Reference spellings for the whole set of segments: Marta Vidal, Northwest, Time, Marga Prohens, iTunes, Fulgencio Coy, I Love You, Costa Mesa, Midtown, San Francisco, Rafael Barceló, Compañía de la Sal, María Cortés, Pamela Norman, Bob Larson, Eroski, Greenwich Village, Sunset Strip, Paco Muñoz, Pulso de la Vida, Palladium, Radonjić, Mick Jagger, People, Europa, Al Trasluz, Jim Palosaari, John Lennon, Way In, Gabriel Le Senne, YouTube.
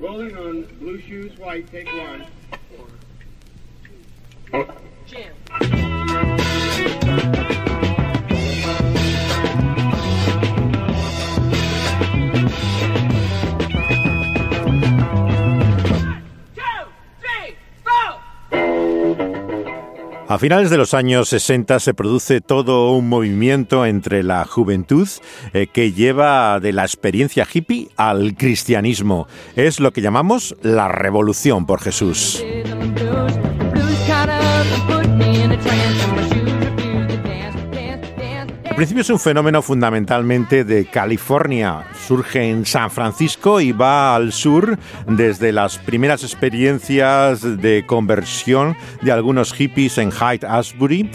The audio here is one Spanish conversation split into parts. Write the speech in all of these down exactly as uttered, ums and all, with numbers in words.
Rolling on blue shoes, white, take one. Oh. Jim. A finales de los años sesenta se produce todo un movimiento entre la juventud eh, que lleva de la experiencia hippie al cristianismo. Es lo que llamamos la Revolución por Jesús. Al principio es un fenómeno fundamentalmente de California. Surge en San Francisco y va al sur desde las primeras experiencias de conversión de algunos hippies en Haight-Ashbury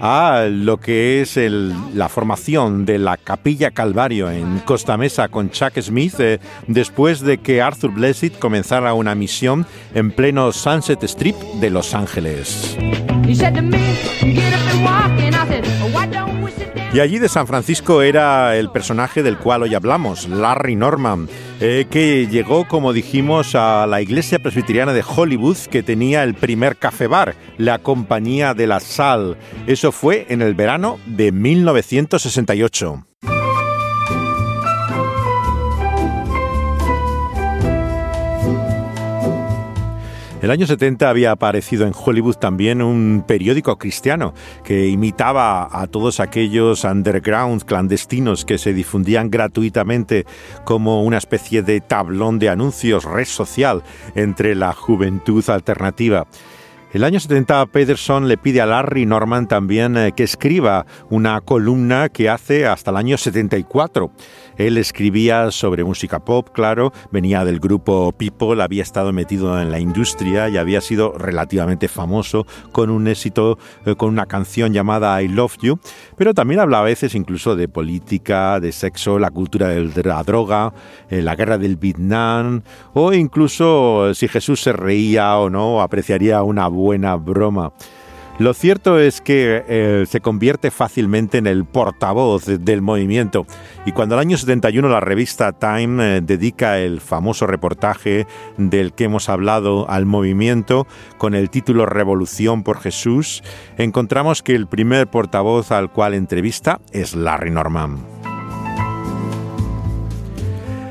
a lo que es el, la formación de la Capilla Calvario en Costa Mesa con Chuck Smith eh, después de que Arthur Blessitt comenzara una misión en pleno Sunset Strip de Los Ángeles. Y allí de San Francisco era el personaje del cual hoy hablamos, Larry Norman, eh, que llegó, como dijimos, a la Iglesia Presbiteriana de Hollywood, que tenía el primer café bar, la Compañía de la Sal. Eso fue en el verano de mil novecientos sesenta y ocho. En el año setenta había aparecido en Hollywood también un periódico cristiano que imitaba a todos aquellos underground clandestinos que se difundían gratuitamente como una especie de tablón de anuncios, red social entre la juventud alternativa. El año setenta, Peterson le pide a Larry Norman también eh, que escriba una columna que hace hasta el año setenta y cuatro. Él escribía sobre música pop, claro, venía del grupo People, había estado metido en la industria y había sido relativamente famoso con un éxito, eh, con una canción llamada I Love You, pero también hablaba a veces incluso de política, de sexo, la cultura de la droga, eh, la guerra del Vietnam, o incluso si Jesús se reía o no, apreciaría una buena buena broma. Lo cierto es que eh, se convierte fácilmente en el portavoz del movimiento y cuando el año setenta y uno la revista Time eh, dedica el famoso reportaje del que hemos hablado al movimiento con el título Revolución por Jesús, encontramos que el primer portavoz al cual entrevista es Larry Norman.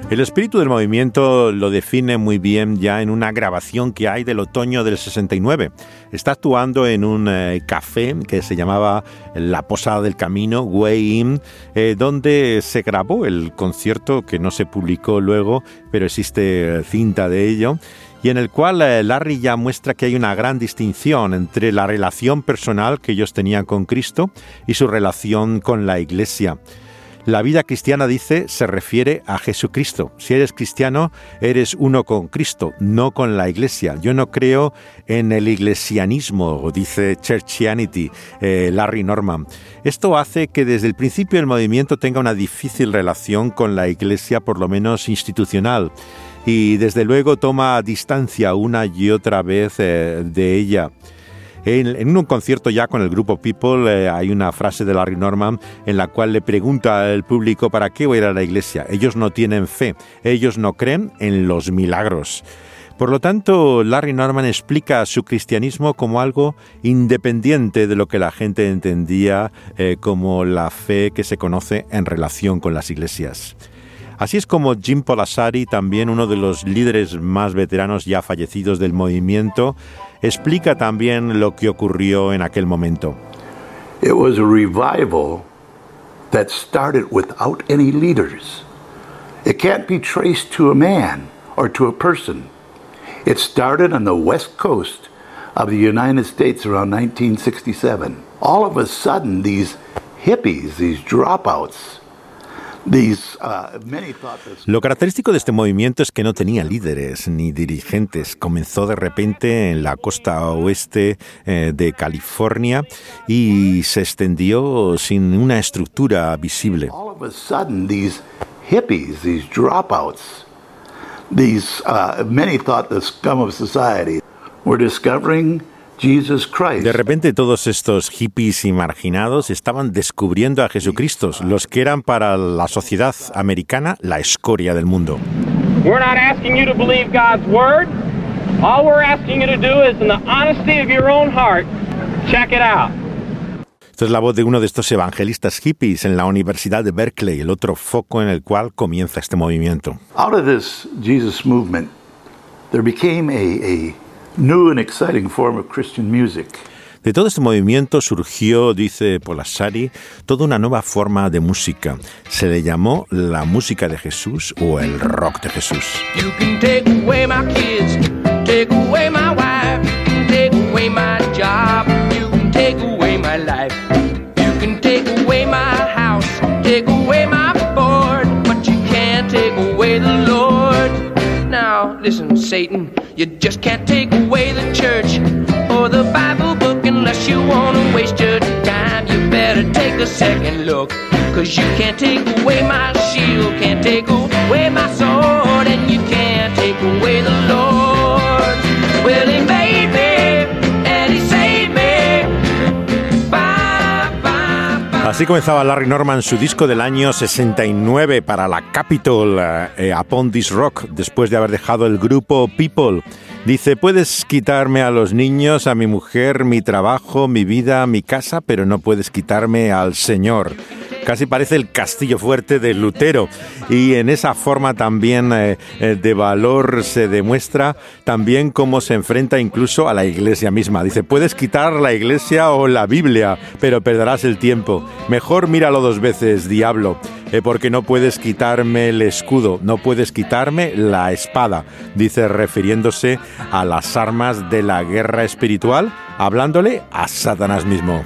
El espíritu del movimiento lo define muy bien ya en una grabación que hay del otoño del sesenta y nueve. Está actuando en un eh, café que se llamaba La Posada del Camino, Way In, eh, donde se grabó el concierto que no se publicó luego, pero existe cinta de ello, y en el cual Larry ya muestra que hay una gran distinción entre la relación personal que ellos tenían con Cristo y su relación con la Iglesia. La vida cristiana, dice, se refiere a Jesucristo. Si eres cristiano, eres uno con Cristo, no con la Iglesia. Yo no creo en el iglesianismo, dice Churchianity, eh, Larry Norman. Esto hace que desde el principio el movimiento tenga una difícil relación con la Iglesia, por lo menos institucional, y desde luego toma distancia una y otra vez eh, de ella. En, en un concierto ya con el grupo People eh, hay una frase de Larry Norman en la cual le pregunta al público ¿para qué voy a ir a la iglesia? Ellos no tienen fe, ellos no creen en los milagros. Por lo tanto, Larry Norman explica su cristianismo como algo independiente de lo que la gente entendía eh, como la fe que se conoce en relación con las iglesias. Así es como Jim Palosaari, también uno de los líderes más veteranos ya fallecidos del movimiento, explica también lo que ocurrió en aquel momento. It was a revival that started without any leaders. It can't be traced to a man or to a person. It started on the west coast of the United States around nineteen sixty-seven. All of a sudden, these hippies, these dropouts, lo característico de este movimiento es que no tenía líderes ni dirigentes. Comenzó de repente en la costa oeste de California y se extendió sin una estructura visible. All of a sudden, these hippies, these dropouts, these uh, many thought the scum of society, were discovering Jesus Christ. De repente todos estos hippies y marginados estaban descubriendo a Jesucristo, los que eran para la sociedad americana la escoria del mundo. We're not asking you to believe God's word. All we're asking you to do is, in the honesty of your own heart, check it out. Esta es la voz de uno de estos evangelistas hippies en la Universidad de Berkeley, el otro foco en el cual comienza este movimiento. Out of this Jesus movement, there became a, a new and exciting form of Christian music. De todo este movimiento surgió, dice Palosaari, toda una nueva forma de música. Se le llamó la música de Jesús o el rock de Jesús. You can take away my kids, take away my wife, take away my job, you can take away my life. You can take away my house, take away my board, but you can't take away the Lord. Now listen, Satan, you just can't take away the church or the Bible book. Unless you want to waste your time, you better take a second look. Cause you can't take away my shield, can't take away my sword, and you can't take away the Lord. Well, he made me, and he saved me. Bye, bye, bye. Así comenzaba Larry Norman su disco del año sesenta y nueve para la Capitol, eh, Upon This Rock, después de haber dejado el grupo People. Dice, puedes quitarme a los niños, a mi mujer, mi trabajo, mi vida, mi casa, pero no puedes quitarme al Señor. Casi parece el castillo fuerte de Lutero. Y en esa forma también eh, de valor se demuestra también cómo se enfrenta incluso a la Iglesia misma. Dice, puedes quitar la Iglesia o la Biblia, pero perderás el tiempo. Mejor míralo dos veces, diablo. Porque no puedes quitarme el escudo, no puedes quitarme la espada, dice refiriéndose a las armas de la guerra espiritual, hablándole a Satanás mismo.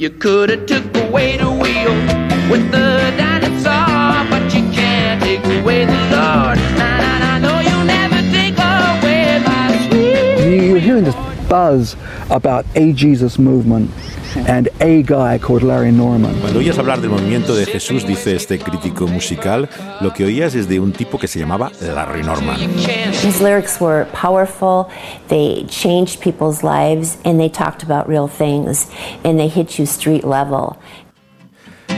You could have took away the wheel with the dinosaur, but you can't take away the Lord. And I know you'll never take away my sweet. You're hearing this buzz about a Jesus movement and a guy called Larry Norman. Cuando oyes hablar del movimiento de Jesús, dice este crítico musical, lo que oías es de un tipo que se llamaba Larry Norman. His lyrics were powerful, they changed people's lives and they talked about real things and they hit you street level.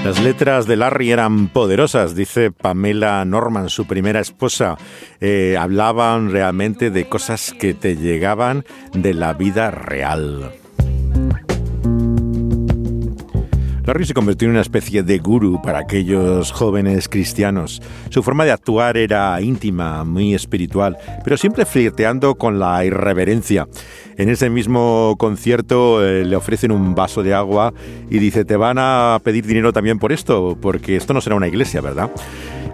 Las letras de Larry eran poderosas, dice Pamela Norman, su primera esposa. Eh, hablaban realmente de cosas que te llegaban de la vida real. Larry se convirtió en una especie de gurú para aquellos jóvenes cristianos. Su forma de actuar era íntima, muy espiritual, pero siempre flirteando con la irreverencia. En ese mismo concierto eh, le ofrecen un vaso de agua y dice, te van a pedir dinero también por esto, porque esto no será una iglesia, ¿verdad?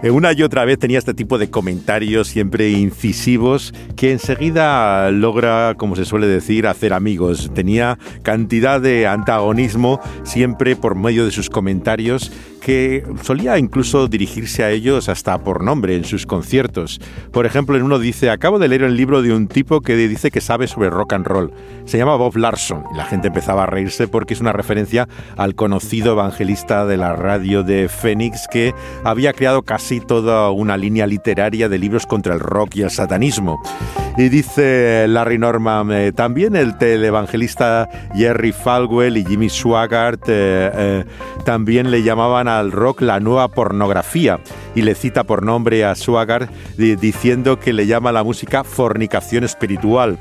Eh, una y otra vez tenía este tipo de comentarios siempre incisivos que enseguida logra, como se suele decir, hacer amigos. Tenía cantidad de antagonismo siempre por medio de sus comentarios, que solía incluso dirigirse a ellos hasta por nombre en sus conciertos. Por ejemplo, en uno dice, acabo de leer el libro de un tipo que dice que sabe sobre rock and roll. Se llama Bob Larson. La gente empezaba a reírse porque es una referencia al conocido evangelista de la radio de Phoenix que había creado casi toda una línea literaria de libros contra el rock y el satanismo. Y dice Larry Norman, eh, también el televangelista Jerry Falwell y Jimmy Swaggart eh, eh, también le llamaban a al rock la nueva pornografía y le cita por nombre a Swaggart diciendo que le llama la música fornicación espiritual.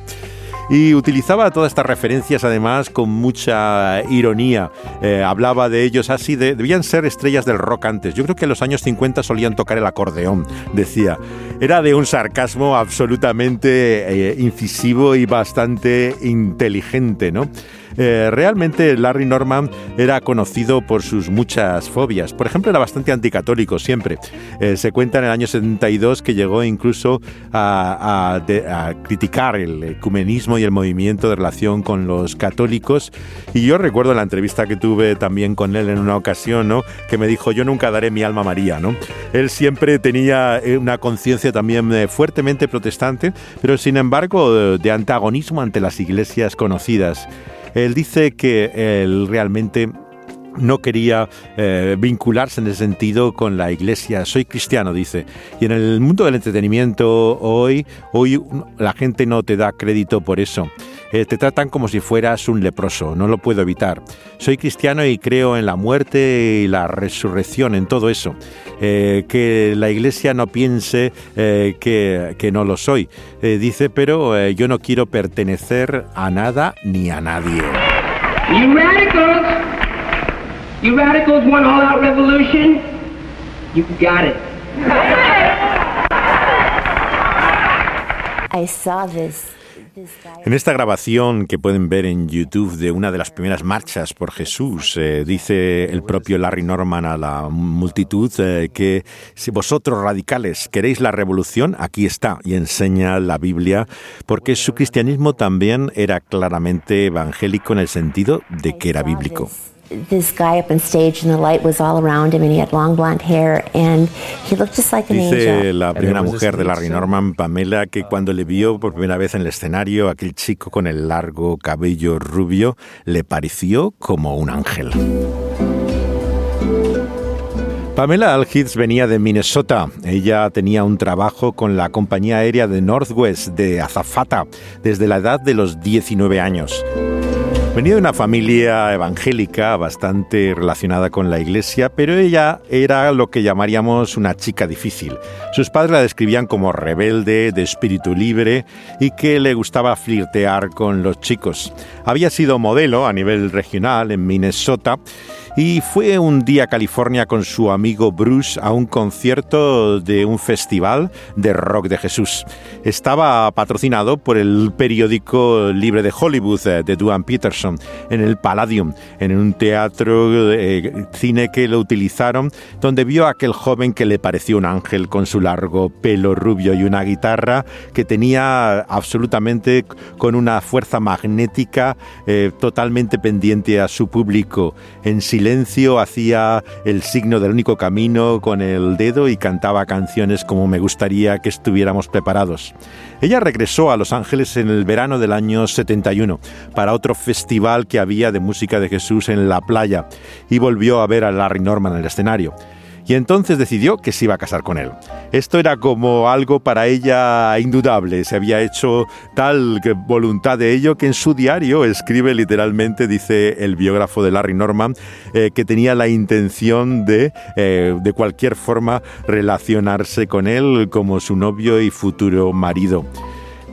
Y utilizaba todas estas referencias además con mucha ironía. Eh, hablaba de ellos así, de, debían ser estrellas del rock antes. Yo creo que en los años cincuenta solían tocar el acordeón, decía. Era de un sarcasmo absolutamente eh, incisivo y bastante inteligente, ¿no? Eh, realmente Larry Norman era conocido por sus muchas fobias. Por ejemplo, era bastante anticatólico siempre. Eh, se cuenta en el año setenta y dos que llegó incluso a, a, de, a criticar el ecumenismo y el movimiento de relación con los católicos. Y yo recuerdo la entrevista que tuve también con él en una ocasión, ¿no?, que me dijo, yo nunca daré mi alma a María, ¿no? Él siempre tenía una conciencia también eh, fuertemente protestante, pero sin embargo de, de antagonismo ante las iglesias conocidas. Él dice que él realmente no quería eh, vincularse en ese sentido con la iglesia. Soy cristiano, dice. Y en el mundo del entretenimiento hoy, hoy la gente no te da crédito por eso. Eh, te tratan como si fueras un leproso, no lo puedo evitar. Soy cristiano y creo en la muerte y la resurrección, en todo eso. Eh, que la iglesia no piense eh, que, que no lo soy. Eh, dice, pero eh, yo no quiero pertenecer a nada ni a nadie. You radicals! You radicals want all-out revolution? You got it. I saw this. En esta grabación que pueden ver en YouTube de una de las primeras marchas por Jesús, eh, dice el propio Larry Norman a la multitud eh, que si vosotros radicales queréis la revolución, aquí está, y enseña la Biblia, porque su cristianismo también era claramente evangélico en el sentido de que era bíblico. This guy up on stage and the light was all around him and he had long blonde hair and he looked just like an angel. Dice la primera mujer de Larry Norman, Pamela, que cuando le vio por primera vez en el escenario, aquel chico con el largo cabello rubio le pareció como un ángel. Pamela Algids venía de Minnesota. Ella tenía un trabajo con la compañía aérea de Northwest de azafata desde la edad de los diecinueve años. Venía de una familia evangélica bastante relacionada con la iglesia, pero ella era lo que llamaríamos una chica difícil. Sus padres la describían como rebelde, de espíritu libre y que le gustaba flirtear con los chicos. Había sido modelo a nivel regional en Minnesota y fue un día a California con su amigo Bruce a un concierto de un festival de rock de Jesús. Estaba patrocinado por el periódico libre de Hollywood de Duane Peterson, en el Palladium, en un teatro eh, cine que lo utilizaron, donde vio a aquel joven que le pareció un ángel con su largo pelo rubio y una guitarra que tenía absolutamente con una fuerza magnética eh, totalmente pendiente a su público. En silencio hacía el signo del único camino con el dedo y cantaba canciones como Me gustaría que estuviéramos preparados. Ella regresó a Los Ángeles en el verano del año setenta y uno para otro festival que había de música de Jesús en la playa y volvió a ver a Larry Norman en el escenario. Y entonces decidió que se iba a casar con él. Esto era como algo para ella indudable. Se había hecho tal voluntad de ello que en su diario escribe literalmente, dice el biógrafo de Larry Norman, eh, que tenía la intención de, eh, de cualquier forma, relacionarse con él como su novio y futuro marido.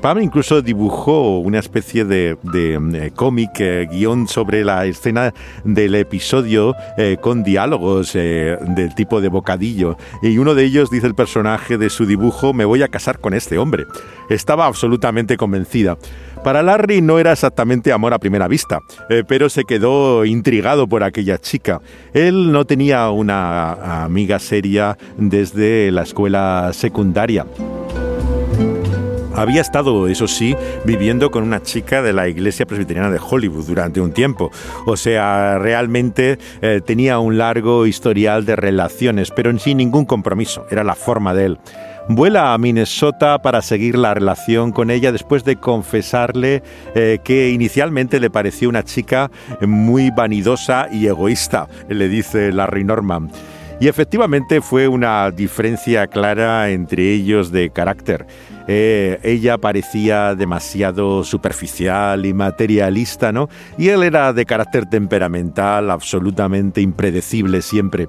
Pamela incluso dibujó una especie de, de, de cómic, eh, guión sobre la escena del episodio eh, con diálogos eh, del tipo de bocadillo. Y uno de ellos dice el personaje de su dibujo, me voy a casar con este hombre. Estaba absolutamente convencida. Para Larry no era exactamente amor a primera vista, eh, pero se quedó intrigado por aquella chica. Él no tenía una amiga seria desde la escuela secundaria. Había estado, eso sí, viviendo con una chica de la Iglesia Presbiteriana de Hollywood durante un tiempo. O sea, realmente eh, tenía un largo historial de relaciones, pero sin ningún compromiso. Era la forma de él. Vuela a Minnesota para seguir la relación con ella después de confesarle eh, que inicialmente le pareció una chica muy vanidosa y egoísta, le dice Larry Norman. Y efectivamente fue una diferencia clara entre ellos de carácter. Eh, ella parecía demasiado superficial y materialista, ¿no? Y él era de carácter temperamental, absolutamente impredecible siempre.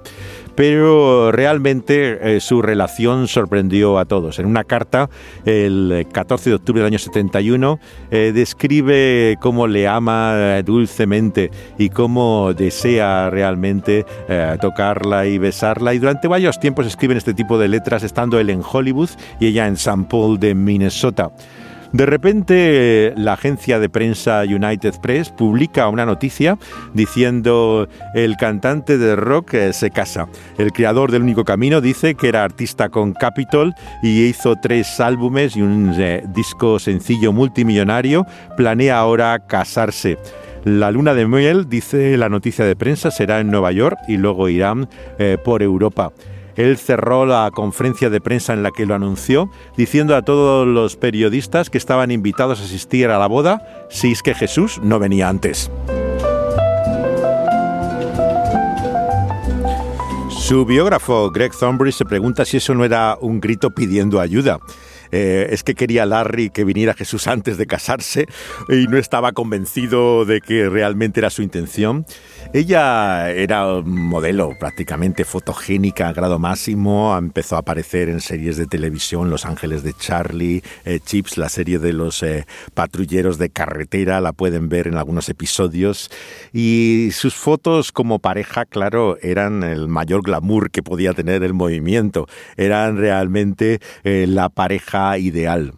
Pero realmente eh, su relación sorprendió a todos. En una carta, el catorce de octubre del año setenta y uno, eh, describe cómo le ama dulcemente y cómo desea realmente eh, tocarla y besarla. Y durante varios tiempos escriben este tipo de letras, estando él en Hollywood y ella en Saint Paul de Minnesota. De repente, la agencia de prensa United Press publica una noticia diciendo el cantante de rock se casa. El creador del único camino dice que era artista con Capitol y hizo tres álbumes y un eh, disco sencillo multimillonario. Planea ahora casarse. La luna de miel, dice la noticia de prensa, será en Nueva York y luego irán eh, por Europa. Él cerró la conferencia de prensa en la que lo anunció, diciendo a todos los periodistas que estaban invitados a asistir a la boda si es que Jesús no venía antes. Su biógrafo Greg Thornbury se pregunta si eso no era un grito pidiendo ayuda. Eh, es que quería Larry que viniera Jesús antes de casarse y no estaba convencido de que realmente era su intención. Ella era un modelo prácticamente fotogénica a grado máximo, empezó a aparecer en series de televisión, Los Ángeles de Charlie, eh, Chips, la serie de los eh, patrulleros de carretera, la pueden ver en algunos episodios, y sus fotos como pareja, claro, eran el mayor glamour que podía tener el movimiento, eran realmente eh, la pareja ideal.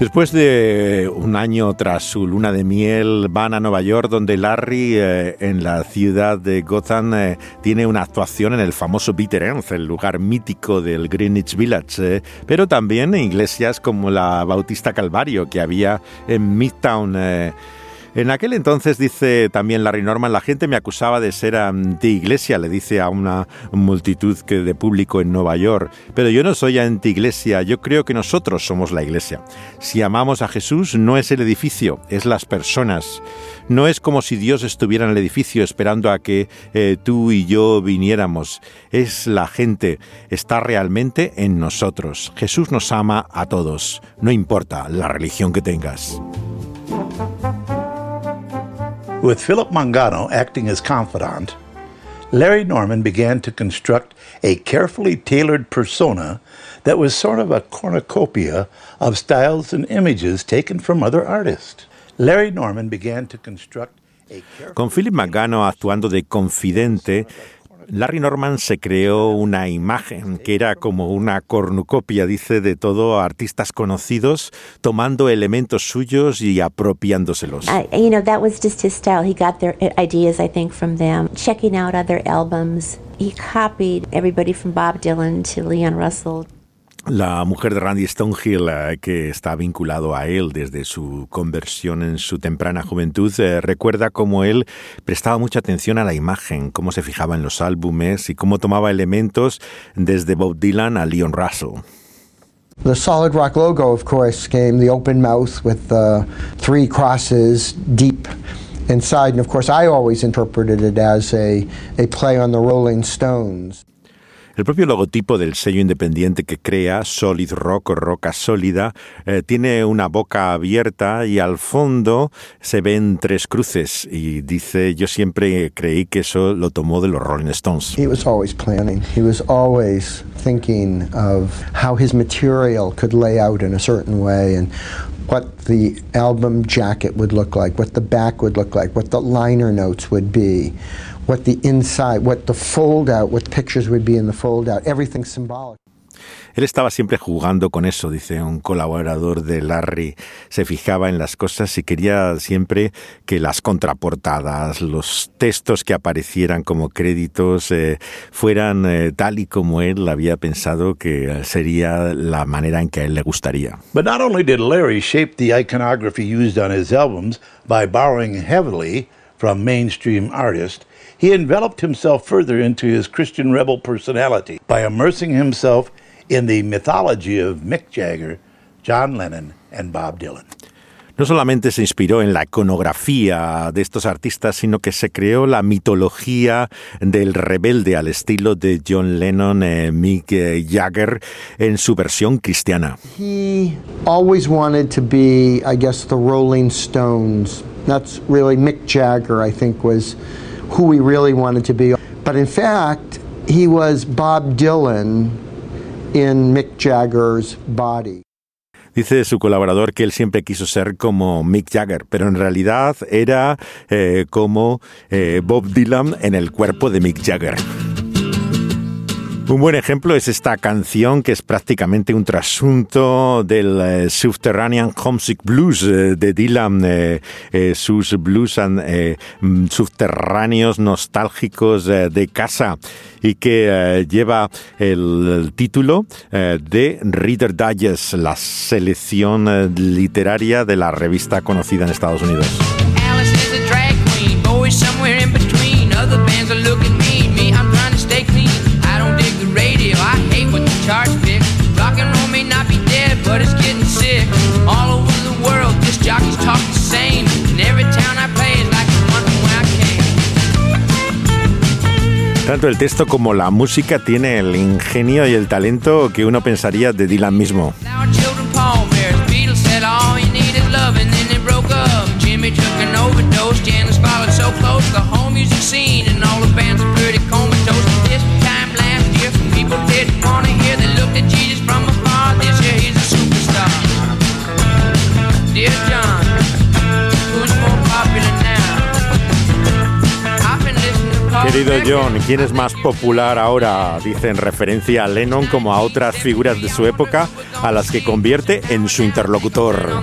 Después de un año tras su luna de miel, van a Nueva York, donde Larry, eh, en la ciudad de Gotham, eh, tiene una actuación en el famoso Bitter End, el lugar mítico del Greenwich Village, eh, pero también en iglesias como la Bautista Calvario, que había en Midtown. Eh, En aquel entonces, dice también Larry Norman, la gente me acusaba de ser anti-iglesia, le dice a una multitud que de público en Nueva York, pero yo no soy anti-iglesia, yo creo que nosotros somos la iglesia. Si amamos a Jesús, no es el edificio, es las personas. No es como si Dios estuviera en el edificio esperando a que eh, tú y yo viniéramos. Es la gente, está realmente en nosotros. Jesús nos ama a todos, no importa la religión que tengas. With Philip Mangano acting as confidant, Larry Norman began to construct a carefully tailored persona that was sort of a cornucopia of styles and images taken from other artists. Larry Norman began to construct a carefully... Con Philip Mangano actuando de confidente, Larry Norman se creó una imagen que era como una cornucopia, dice, de todo artistas conocidos, tomando elementos suyos y apropiándoselos. I, you know, that was just his style. He got their ideas, I think, from them, checking out other albums. He copied everybody from Bob Dylan to Leon Russell. La mujer de Randy Stonehill, que está vinculado a él desde su conversión en su temprana juventud, eh, recuerda cómo él prestaba mucha atención a la imagen, cómo se fijaba en los álbumes y cómo tomaba elementos desde Bob Dylan a Leon Russell. The Solid Rock logo, of course, came the open mouth with the three crosses deep inside, and of course I always interpreted it as a, a play on the Rolling Stones. El propio logotipo del sello independiente que crea, Solid Rock o Roca Sólida, eh, tiene una boca abierta y al fondo se ven tres cruces. Y dice, yo siempre creí que eso lo tomó de los Rolling Stones. He was always planning. He was always thinking of how his material could lay out in a certain way and what the album jacket would look like, what the back would look like, what the liner notes would be. What the inside, what the fold out, what pictures would be in the fold out, everything symbolic. Él estaba siempre jugando con eso, dice un colaborador de Larry. Se fijaba en las cosas y quería siempre que las contraportadas, los textos que aparecieran como créditos, eh, fueran eh, tal y como él había pensado que sería la manera en que a él le gustaría. But not only did Larry shape the iconography used on his albums by borrowing heavily from mainstream artists, he enveloped himself further into his Christian rebel personality by immersing himself in the mythology of Mick Jagger, John Lennon, and Bob Dylan. No solamente se inspiró en la iconografía de estos artistas, sino que se creó la mitología del rebelde al estilo de John Lennon, eh, Mick eh, Jagger, en su versión cristiana. He always wanted to be, I guess, the Rolling Stones. That's really Mick Jagger, I think, was who he really wanted to be. But in fact, he was Bob Dylan in Mick Jagger's body. Dice su colaborador que él siempre quiso ser como Mick Jagger, pero en realidad era eh, como eh, Bob Dylan en el cuerpo de Mick Jagger. Un buen ejemplo es esta canción, que es prácticamente un trasunto del eh, Subterranean Homesick Blues eh, de Dylan. Eh, eh, sus blues and, eh, subterráneos nostálgicos eh, de casa, y que eh, lleva el, el título eh, de Reader Digest, la selección eh, literaria de la revista conocida en Estados Unidos. Tanto el texto como la música tiene el ingenio y el talento que uno pensaría de Dylan mismo. Querido John, ¿quién es más popular ahora? Dice en referencia a Lennon como a otras figuras de su época a las que convierte en su interlocutor.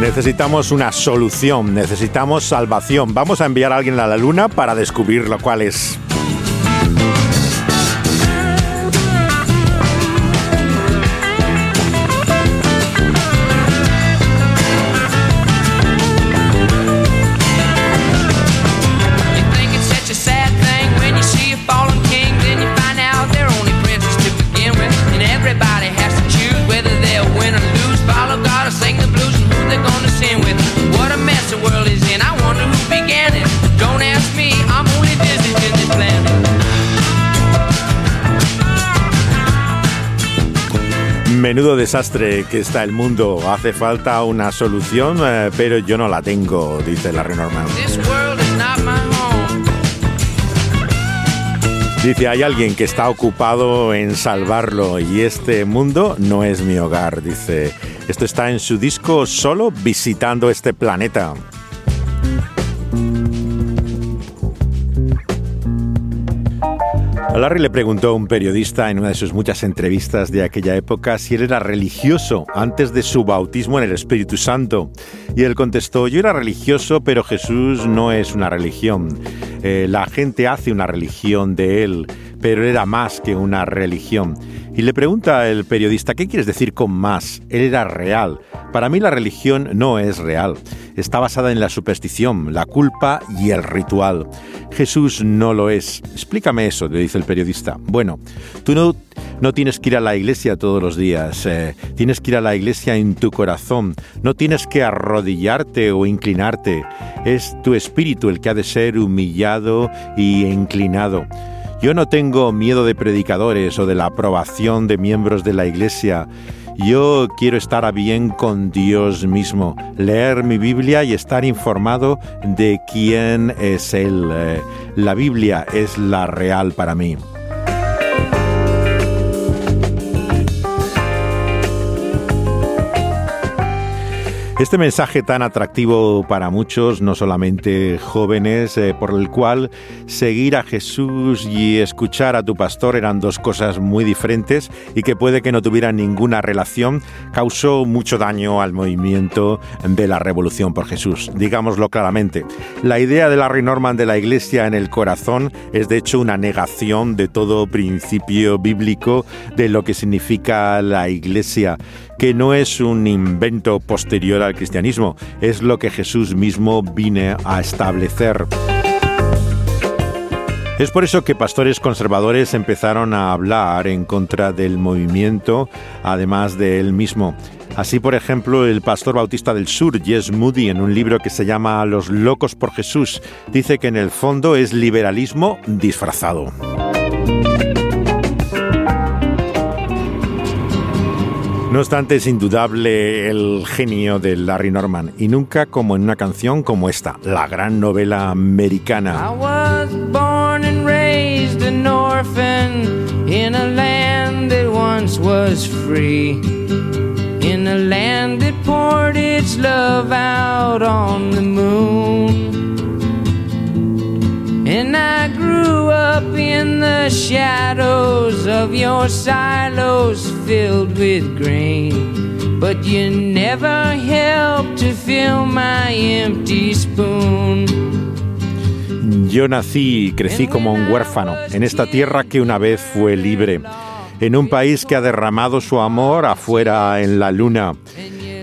Necesitamos una solución, necesitamos salvación. Vamos a enviar a alguien a la luna para descubrir lo cual es. Menudo desastre que está el mundo. Hace falta una solución, eh, pero yo no la tengo, dice Larry Norman. Dice, hay alguien que está ocupado en salvarlo y este mundo no es mi hogar, dice. Esto está en su disco Solo visitando este planeta. A Larry le preguntó a un periodista en una de sus muchas entrevistas de aquella época si él era religioso antes de su bautismo en el Espíritu Santo. Y él contestó, yo era religioso, pero Jesús no es una religión. Eh, la gente hace una religión de él, pero era más que una religión. Y le pregunta el periodista, ¿qué quieres decir con más? Él era real. Para mí la religión no es real. Está basada en la superstición, la culpa y el ritual. Jesús no lo es. Explícame eso, le dice el periodista. Bueno, tú no, no tienes que ir a la iglesia todos los días. Eh, tienes que ir a la iglesia en tu corazón. No tienes que arrodillarte o inclinarte. Es tu espíritu el que ha de ser humillado y inclinado. Yo no tengo miedo de predicadores o de la aprobación de miembros de la Iglesia. Yo quiero estar a bien con Dios mismo, leer mi Biblia y estar informado de quién es Él. La Biblia es la real para mí. Este mensaje tan atractivo para muchos, no solamente jóvenes, eh, por el cual seguir a Jesús y escuchar a tu pastor eran dos cosas muy diferentes y que puede que no tuvieran ninguna relación, causó mucho daño al movimiento de la Revolución por Jesús. Digámoslo claramente, la idea de Larry Norman de la Iglesia en el corazón es de hecho una negación de todo principio bíblico de lo que significa la Iglesia, que no es un invento posterior al cristianismo, es lo que Jesús mismo vino a establecer. Es por eso que pastores conservadores empezaron a hablar en contra del movimiento, además de él mismo. Así, por ejemplo, el pastor bautista del sur, Jess Moody, en un libro que se llama Los locos por Jesús, dice que en el fondo es liberalismo disfrazado. No obstante, es indudable el genio de Larry Norman, y nunca como en una canción como esta, la gran novela americana. I was born and raised an orphan in a land that once was free, in a land that poured its love out on the moon. And I grew up in the shadows of your silos filled with grain, but you never helped to fill my empty spoon. Yo nací y crecí como un huérfano en esta tierra que una vez fue libre. en un país que ha derramado su amor afuera en la luna.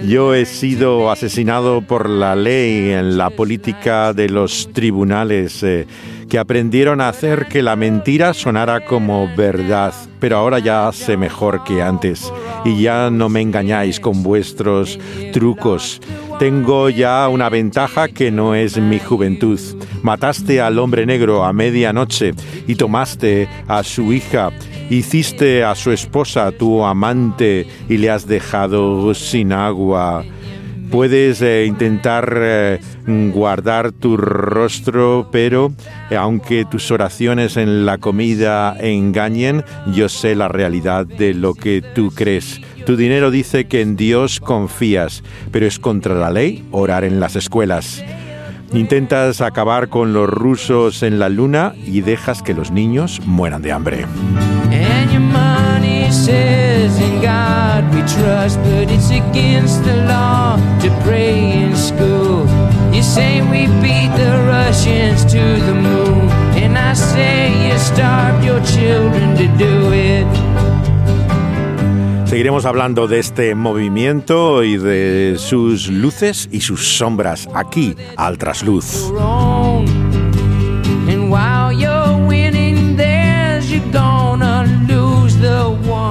Yo he sido asesinado por la ley en la política de los tribunales, eh, que aprendieron a hacer que la mentira sonara como verdad, pero ahora ya sé mejor que antes y ya no me engañáis con vuestros trucos. Tengo ya una ventaja que no es mi juventud. Mataste al hombre negro a medianoche y tomaste a su hija. Hiciste a su esposa tu amante y le has dejado sin agua. Puedes eh, intentar eh, guardar tu rostro, pero eh, aunque tus oraciones en la comida engañen, yo sé la realidad de lo que tú crees. Tu dinero dice que en Dios confías, pero es contra la ley orar en las escuelas. Intentas acabar con los rusos en la luna y dejas que los niños mueran de hambre. Says in God we trust, but it's against the law to pray in school. You say we beat the Russians to the moon, and I say you starved your children to do it. Seguiremos hablando de este movimiento y de sus luces y sus sombras aquí al Trasluz. And while you're winning, there's you're gonna lose the one.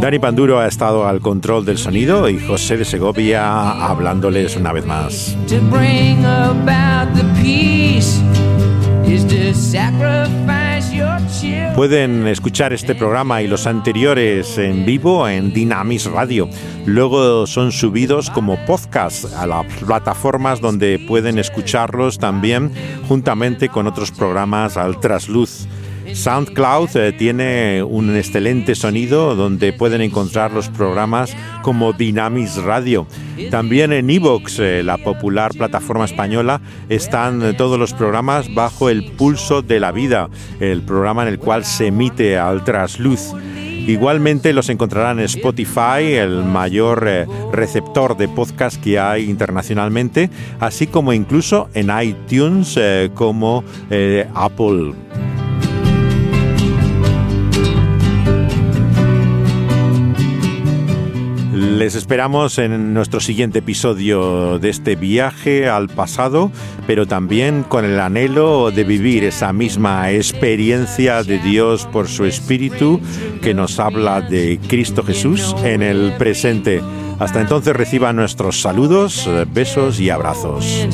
Dani Panduro ha estado al control del sonido y José de Segovia hablándoles una vez más. Pueden escuchar este programa y los anteriores en vivo en Dynamis Radio. Luego son subidos como podcast a las plataformas donde pueden escucharlos también juntamente con otros programas al Trasluz. SoundCloud eh, tiene un excelente sonido donde pueden encontrar los programas como Dynamis Radio. También en iVoox, eh, la popular plataforma española, están todos los programas bajo el pulso de la vida, el programa en el cual se emite al Trasluz. Igualmente los encontrarán en Spotify, el mayor eh, receptor de podcast que hay internacionalmente, así como incluso en iTunes eh, como eh, Apple. Les esperamos en nuestro siguiente episodio de este viaje al pasado, pero también con el anhelo de vivir esa misma experiencia de Dios por su Espíritu que nos habla de Cristo Jesús en el presente. Hasta entonces reciban nuestros saludos, besos y abrazos.